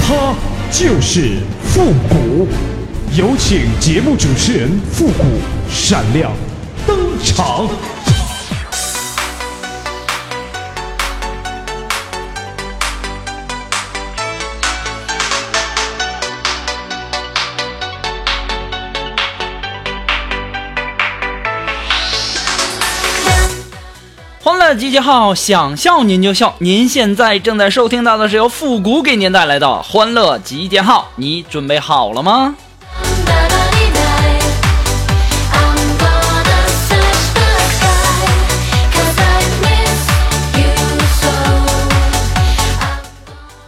他就是复古。有请节目主持人复古闪亮登场。欢乐集结号，想笑您就笑。您现在正在收听到的是由复古给您带来的欢乐集结号，你准备好了吗？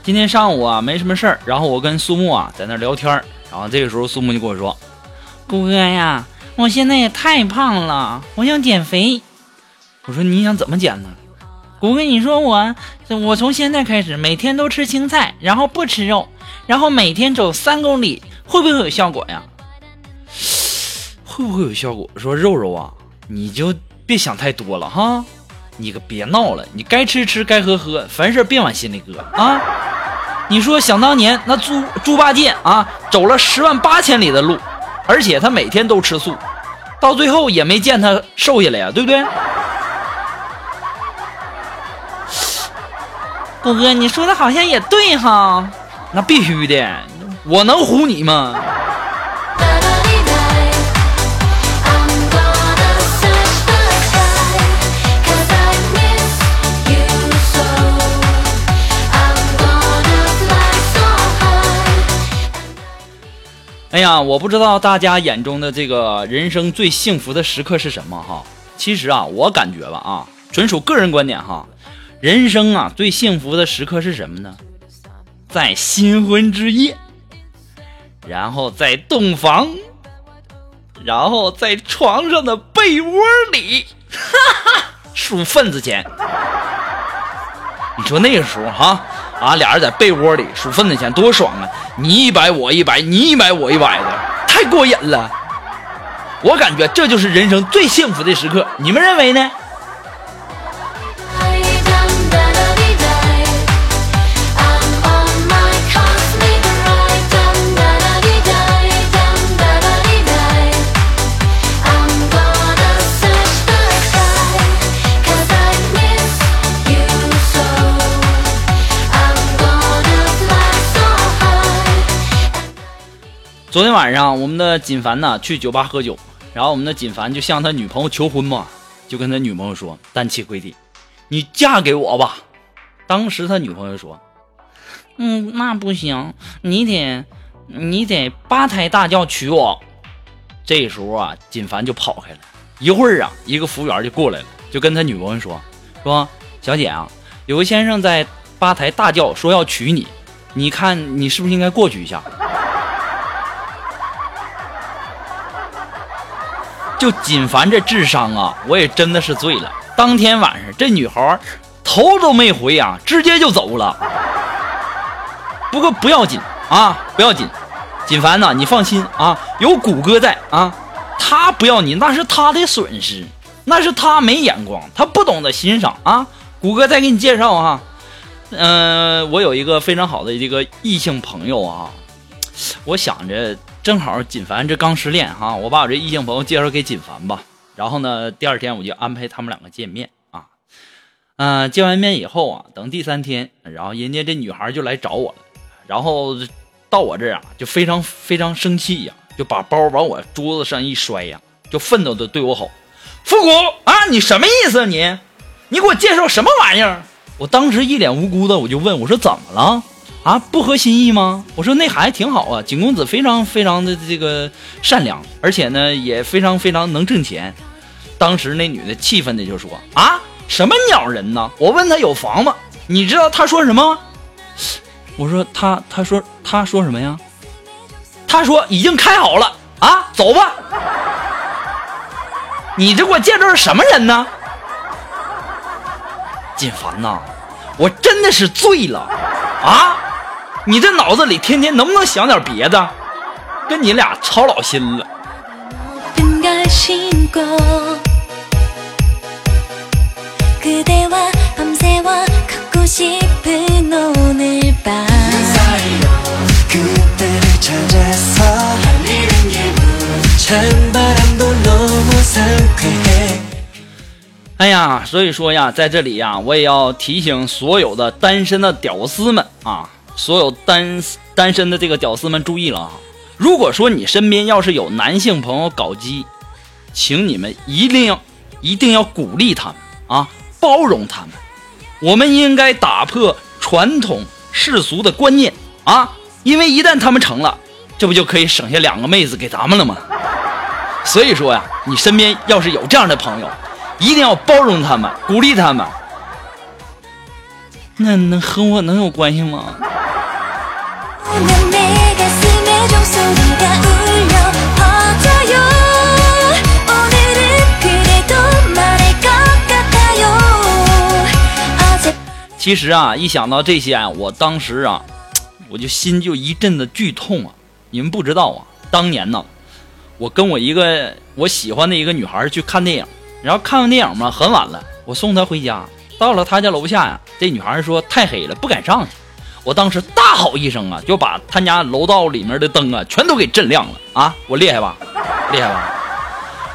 今天上午啊，没什么事儿，然后我跟苏木啊在那聊天，然后这个时候苏木就跟我说：“谷哥呀，我现在也太胖了，我想减肥。”我说你想怎么减呢？我跟你说，我从现在开始每天都吃青菜，然后不吃肉，然后每天走3公里，会不会有效果呀？会不会有效果？说肉肉啊，你就别想太多了哈，你可别闹了，你该吃吃，该喝喝，凡事别往心里搁啊。你说想当年那猪八戒啊，走了108000里的路，而且他每天都吃素，到最后也没见他瘦下来呀，对不对？虎哥你说的好像也对哈，那必须的，我能唬你吗？哎呀，我不知道大家眼中的这个人生最幸福的时刻是什么哈。其实啊，我感觉吧啊，纯属个人观点哈，人生啊最幸福的时刻是什么呢？在新婚之夜，然后在洞房，然后在床上的被窝里，哈哈，数份子钱。你说那个时候啊，俩人在被窝里数份子钱多爽啊，你100我100，你100我100的，太过瘾了。我感觉这就是人生最幸福的时刻，你们认为呢？昨天晚上我们的锦凡呢去酒吧喝酒，然后我们的锦凡就向他女朋友求婚嘛，就跟他女朋友说单膝跪地，你嫁给我吧。当时他女朋友说那不行，你得八抬大轿娶我。这时候啊，锦凡就跑开了。一会儿啊，一个服务员就过来了，就跟他女朋友说小姐啊，有个先生在八抬大轿说要娶你，你看你是不是应该过去一下？就锦凡这智商啊，我也真的是醉了。当天晚上这女孩头都没回啊，直接就走了。不过不要紧啊，不要紧，锦凡呐，你放心啊，有谷歌在啊，他不要你那是他的损失，那是他没眼光，他不懂得欣赏啊。谷歌再给你介绍啊，我有一个非常好的一个异性朋友啊，我想着正好锦凡这刚失恋哈，我把我这异性朋友介绍给锦凡吧。然后呢，第二天我就安排他们两个见面啊。见完面以后啊，等第3天，然后人家这女孩就来找我了，然后到我这儿啊就非常非常生气呀，就把包往我桌子上一摔呀，就愤怒的对我吼：“复古啊，你什么意思啊你？你给我介绍什么玩意儿？”我当时一脸无辜的，我就问我说：“怎么了？”啊，不合心意吗？我说那孩子挺好啊，景公子非常非常的这个善良，而且呢也非常非常能挣钱。当时那女的气愤的就说啊，什么鸟人呢？我问他有房吗？你知道他说什么？我说他说他说什么呀？他说已经开好了啊，走吧。你这给我见着是什么人呢？锦凡呐，我真的是醉了啊！你这脑子里天天能不能想点别的？跟你俩操老心了。哎呀，所以说呀，在这里呀，我也要提醒所有的单身的屌丝们啊，所有单身的这个屌丝们注意了啊！如果说你身边要是有男性朋友搞基，请你们一定要鼓励他们啊，包容他们。我们应该打破传统世俗的观念啊，因为一旦他们成了，这不就可以省下两个妹子给咱们了吗？所以说呀，你身边要是有这样的朋友，一定要包容他们，鼓励他们。那能和我能有关系吗？其实啊，一想到这些啊，我当时啊，我就心就一阵的剧痛啊！你们不知道啊，当年呢，我跟我喜欢的一个女孩去看电影，然后看完电影嘛，很晚了，我送她回家，到了她家楼下呀，这女孩说太黑了，不敢上去。我当时大吼一声啊，就把她家楼道里面的灯啊，全都给震亮了啊！我厉害吧？厉害吧？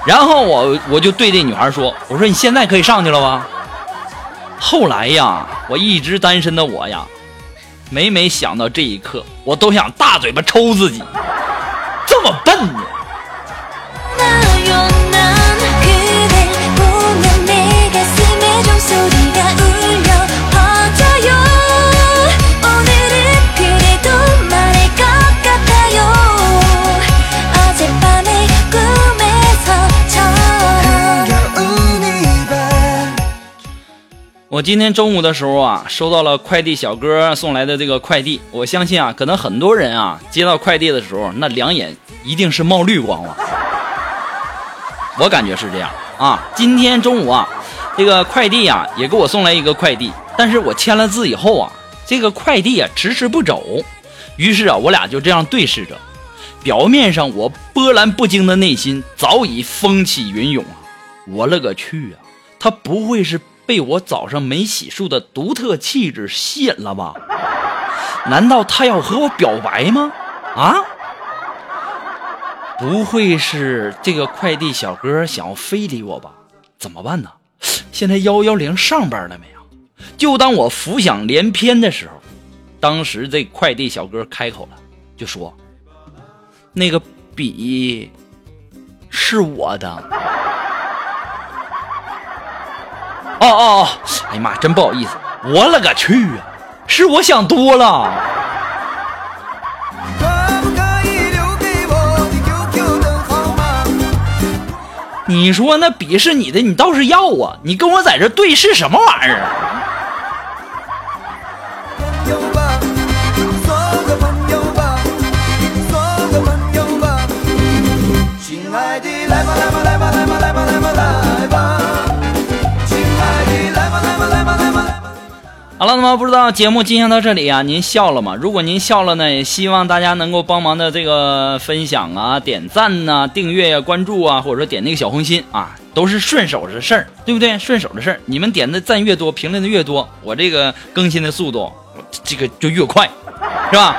然后我就对这女孩说，我说你现在可以上去了吧？后来呀，我一直单身的我呀，每想到这一刻，我都想大嘴巴抽自己，这么笨呢？我今天中午的时候啊，收到了快递小哥送来的这个快递。我相信啊，可能很多人啊接到快递的时候，那两眼一定是冒绿光了。我感觉是这样啊。今天中午啊，这个快递啊也给我送来一个快递，但是我签了字以后啊，这个快递啊迟迟不走。于是啊，我俩就这样对视着。表面上我波澜不惊的内心早已风起云涌啊！我勒个去啊！他不会是被我早上没洗漱的独特气质吸引了吧？难道他要和我表白吗？啊，不会是这个快递小哥想要非礼我吧？怎么办呢？现在110上班了没有？就当我浮想联翩的时候，当时这快递小哥开口了，就说那个笔是我的。哦，哎呀妈，真不好意思，我了个去啊，是我想多了。你说那笔是你的，你倒是要啊，你跟我在这对视什么玩意儿？亲爱的，来吧来吧来吧来吧来吧来吧来吧。好了，那么不知道节目进行到这里啊，您笑了吗？如果您笑了呢，也希望大家能够帮忙的这个分享啊、点赞啊、订阅啊、关注啊，或者说点那个小红心啊，都是顺手的事儿，对不对？顺手的事儿，你们点的赞越多，评论的越多，我这个更新的速度这个就越快，是吧？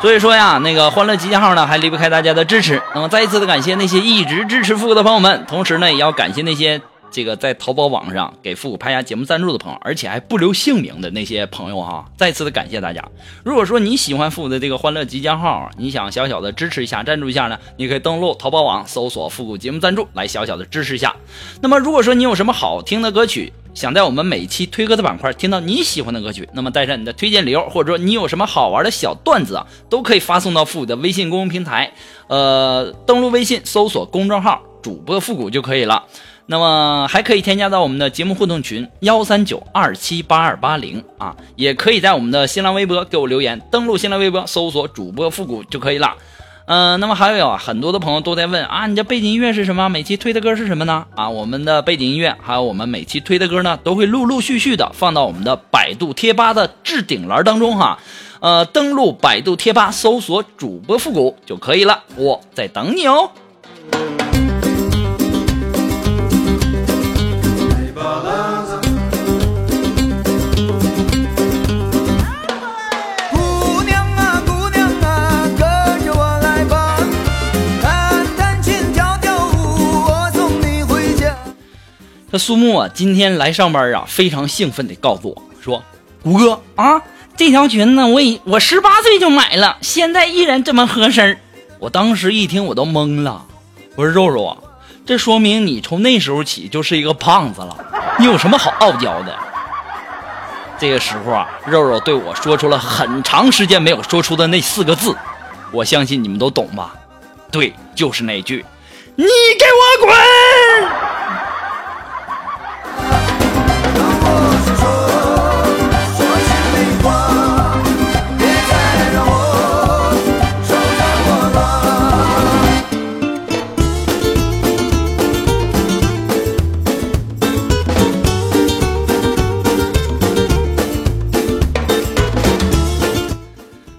所以说呀，那个欢乐集结号呢，还离不开大家的支持。那么再一次的感谢那些一直支持复古的朋友们，同时呢，也要感谢那些这个在淘宝网上给复古拍下节目赞助的朋友，而且还不留姓名的那些朋友哈，再次的感谢大家。如果说你喜欢复古的这个欢乐集结号，你想小小的支持一下、赞助一下呢，你可以登录淘宝网搜索复古节目赞助来小小的支持一下。那么如果说你有什么好听的歌曲，想在我们每期推歌的板块听到你喜欢的歌曲，那么带上你的推荐理由，或者说你有什么好玩的小段子啊，都可以发送到复古的微信公众平台，登录微信搜索公众号主播复古就可以了。那么还可以添加到我们的节目互动群139278280啊，也可以在我们的新浪微博给我留言，登录新浪微博搜索主播复古就可以了。那么还有很多的朋友都在问啊，你这背景音乐是什么？每期推的歌是什么呢？啊，我们的背景音乐还有我们每期推的歌呢，都会陆陆续续的放到我们的百度贴吧的置顶栏当中哈。登录百度贴吧搜索主播复古就可以了，我在等你哦。这苏木啊，今天来上班啊，非常兴奋地告诉我说：“谷哥啊，这条裙呢，我18岁就买了，现在依然这么合身。”我当时一听我都懵了，我说：“肉肉啊，这说明你从那时候起就是一个胖子了，你有什么好傲娇的？”这个时候啊，肉肉对我说出了很长时间没有说出的那4个字，我相信你们都懂吧？对，就是那句：“你给我滚！”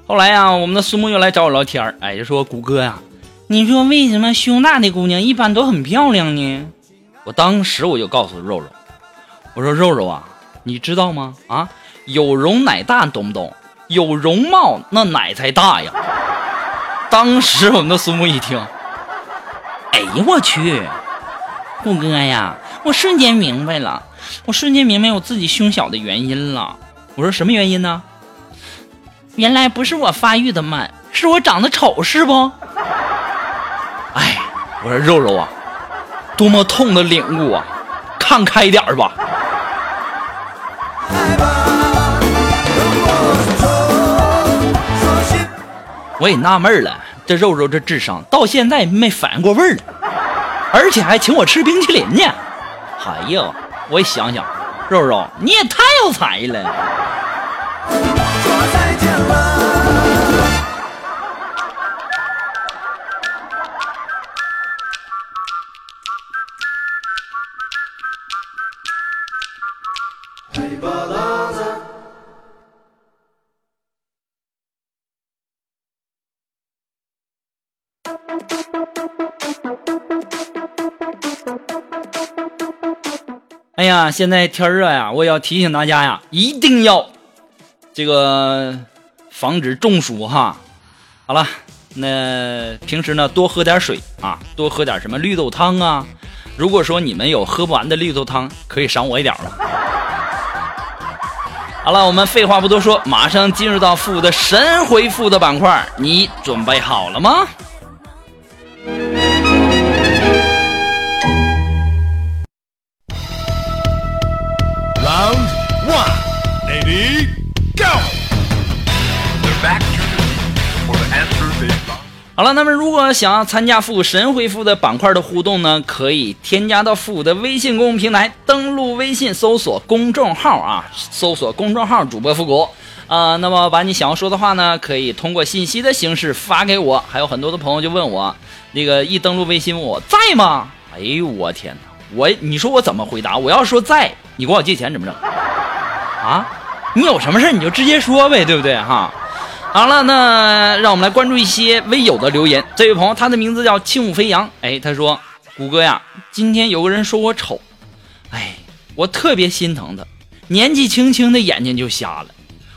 后来啊，我们的苏木又来找我聊天，哎，就说谷哥啊，你说为什么胸大的姑娘一般都很漂亮呢？我当时我就告诉肉肉，我说肉肉啊，你知道吗？啊，有容乃大，懂不懂？有容貌那奶才大呀。当时我们的苏木一听，哎呀我去，谷哥呀，我瞬间明白我自己胸小的原因了。我说什么原因呢？原来不是我发育的慢，是我长得丑，是不？哎，我说肉肉啊，多么痛的领悟啊，看开点吧。我也纳闷了，这肉肉这智商到现在没反应过味儿来，而且还请我吃冰淇淋呢。哎呦，我也想想，肉肉你也太有才了。哎呀，现在天热呀，我也要提醒大家呀，一定要这个防止中暑哈。好了，那平时呢多喝点水啊，多喝点什么绿豆汤啊。如果说你们有喝不完的绿豆汤，可以赏我一点了。好了，我们废话不多说，马上进入到复古的神回复的板块，你准备好了吗？好了，那么如果想要参加复古神回复的板块的互动呢，可以添加到复古的微信公众平台，登录微信搜索公众号啊，搜索公众号主播复古那么把你想要说的话呢，可以通过信息的形式发给我。还有很多的朋友就问我，那个一登录微信问我在吗？哎呦我天哪，你说我怎么回答？我要说在，你管我借钱怎么整啊？你有什么事你就直接说呗，对不对哈？好了，那让我们来关注一些微友的留言。这位朋友他的名字叫轻舞飞扬，哎，他说谷歌呀，今天有个人说我丑，哎，我特别心疼他，年纪轻轻的眼睛就瞎了。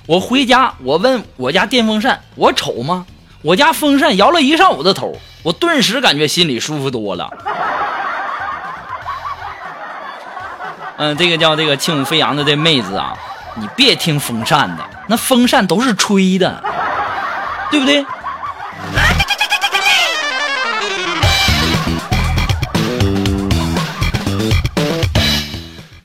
我回家我问我家电风扇我丑吗，我家风扇摇了一上午的头，我顿时感觉心里舒服多了。这个叫这个轻舞飞扬的这妹子啊，你别听风扇的，那风扇都是吹的，对不对？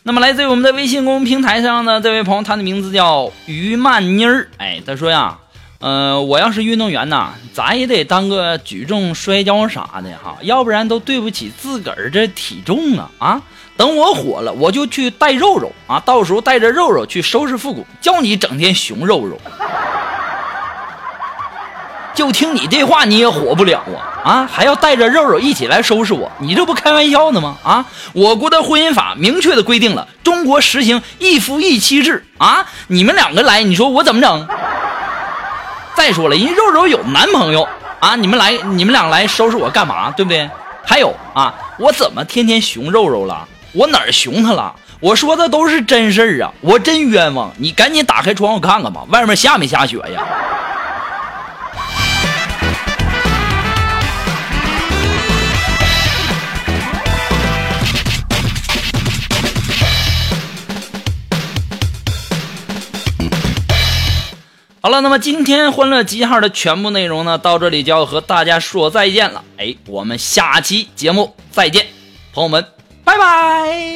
那么来自于我们的微信公众平台上呢，这位朋友他的名字叫于曼妮儿，哎，他说呀，我要是运动员呐，咱也得当个举重、摔跤啥的哈，要不然都对不起自个儿这体重啊！等我火了，我就去带肉肉啊，到时候带着肉肉去收拾复古，叫你整天熊肉肉。就听你这话你也火不了啊啊！还要带着肉肉一起来收拾我，你这不开玩笑呢吗？啊！我国的婚姻法明确的规定了，中国实行一夫一妻制啊！你们两个来，你说我怎么整？再说了，人肉肉有男朋友啊！你们来，你们俩来收拾我干嘛？对不对？还有啊，我怎么天天熊肉肉了？我哪儿熊他了？我说的都是真事儿啊！我真冤枉！你赶紧打开窗户看看吧，外面下没下雪呀？好了，那么今天欢乐集号的全部内容呢，到这里就要和大家说再见了。哎，我们下期节目再见，朋友们，拜拜。